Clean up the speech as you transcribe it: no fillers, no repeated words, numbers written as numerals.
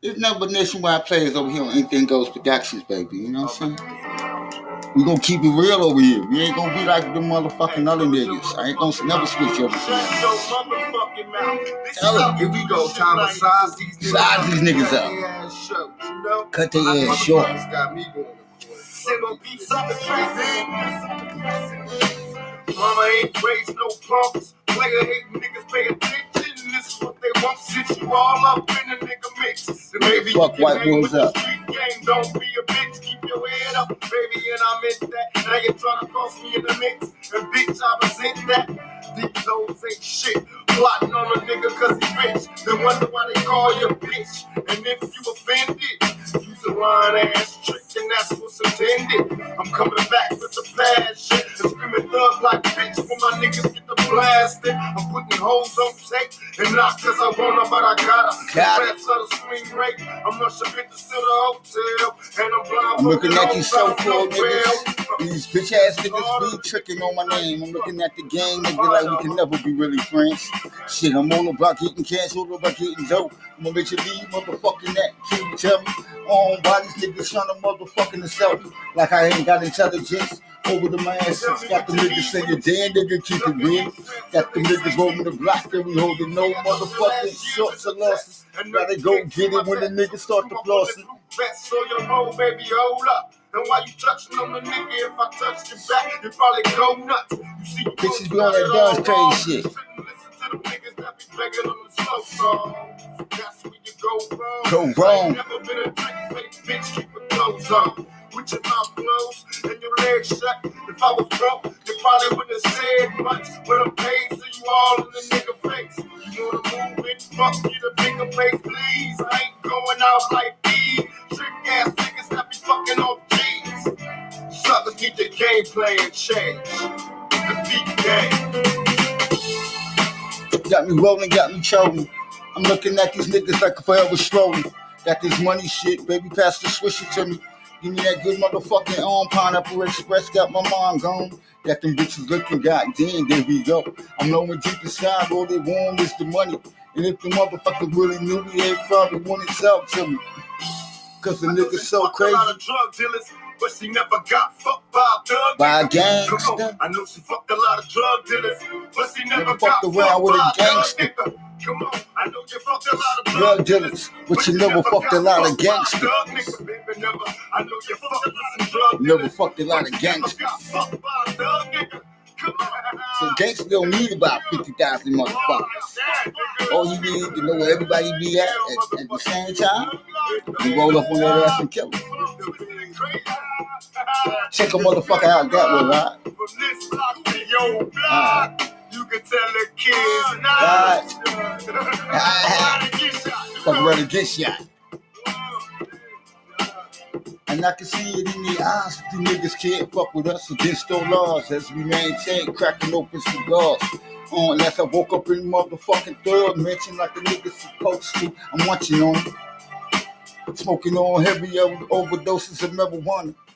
It's nothing but Nationwide Players over here on Anything Goes Productions, baby. You know what I'm saying? We gonna keep it real over here. We ain't gonna be like the motherfucking other niggas. I ain't gonna never switch over to tell them. Here we go, time to size these niggas up. Cut their ass short. Mama ain't raised no punks. Player hate niggas, pay attention. This is what they want. Sit you all up in the nigga mix. And baby, fuck white boys up. Street game, don't be a bitch. Keep your head up, baby, and I meant that. Now you trying to cross me in the mix, and bitch, I resent that. These hoes ain't shit. Plotting on a nigga cause he rich. They wonder why they call you bitch. And if you offended, use a lying ass trick, and that's what's intended. I'm coming back with the passion and screaming thug like bitch when my niggas get the blasted. I'm putting holes on tape, and not cause I wanna, but I gotta. That's how the screen break. I'm rushing bitches to the hotel, and I'm blind. I'm looking at these so-called niggas. These bitch ass niggas be tricking on my name. I'm looking at the game, nigga, like we can never be really friends. Shit, I'm on the block getting canceled, about getting dope. I'm gonna make you leave, motherfucking that. Can you tell me? Why these niggas trying to motherfucking themselves like I ain't got intelligence over the ass. Got the niggas saying, damn nigga, keep it real. Got the niggas over the block and we holding no motherfucking shorts or losses. Gotta go get it when the niggas start to flossing. So your whole baby, hold up. And why you touching on the nigga? If I touch your back, you probably go nuts. You see, you bitches be on that dance crazy shit. Them niggas that be begging on the slow song. That's where you go wrong. Go wrong. Never been a drink fake bitch, keep your clothes on. With your mouth closed and your legs shut. If I was broke, you probably wouldn't have said much. But I'm paid, so you all in the nigga face. You know the movement, fuck you the bigger face, please. I ain't going out like these trick ass niggas that be fucking off G's. Suckers need the game playing change. The beat game. Got me rolling, got me choking. I'm looking at these niggas like forever strolling. Got this money shit, baby, pass the swisher to me. Give me that good motherfucking on Pineapple Express, got my mom gone. Got them bitches looking, goddamn, there we go. I'm knowing deep inside, all they want is the money. And if the motherfucker really knew me, they probably wouldn't sell to me. Cause the nigga's so crazy. But she never got fucked by a gangster. I know she fucked a lot of drug dealers, but she never got fucked around with a gangster. Come on, I know you fucked a lot of drug dealers, but you never fucked a lot of gangsters. I know you fucked a lot of drug dealers. Never fucked a lot of gangsters. So gangsters don't need about 50,000 motherfuckers. All you need to know where everybody be at the same time. You roll up on that ass and kill them. Check a motherfucker out that way, right? From this block to your block, you can tell the kids not. I'm ready to get shot. And I can see it in the eyes that you niggas can't fuck with us against those laws as we maintain cracking open cigars. Unless I woke up in motherfucking third mention like the niggas supposed to. I'm watching on it. Smoking on heavy overdoses of marijuana.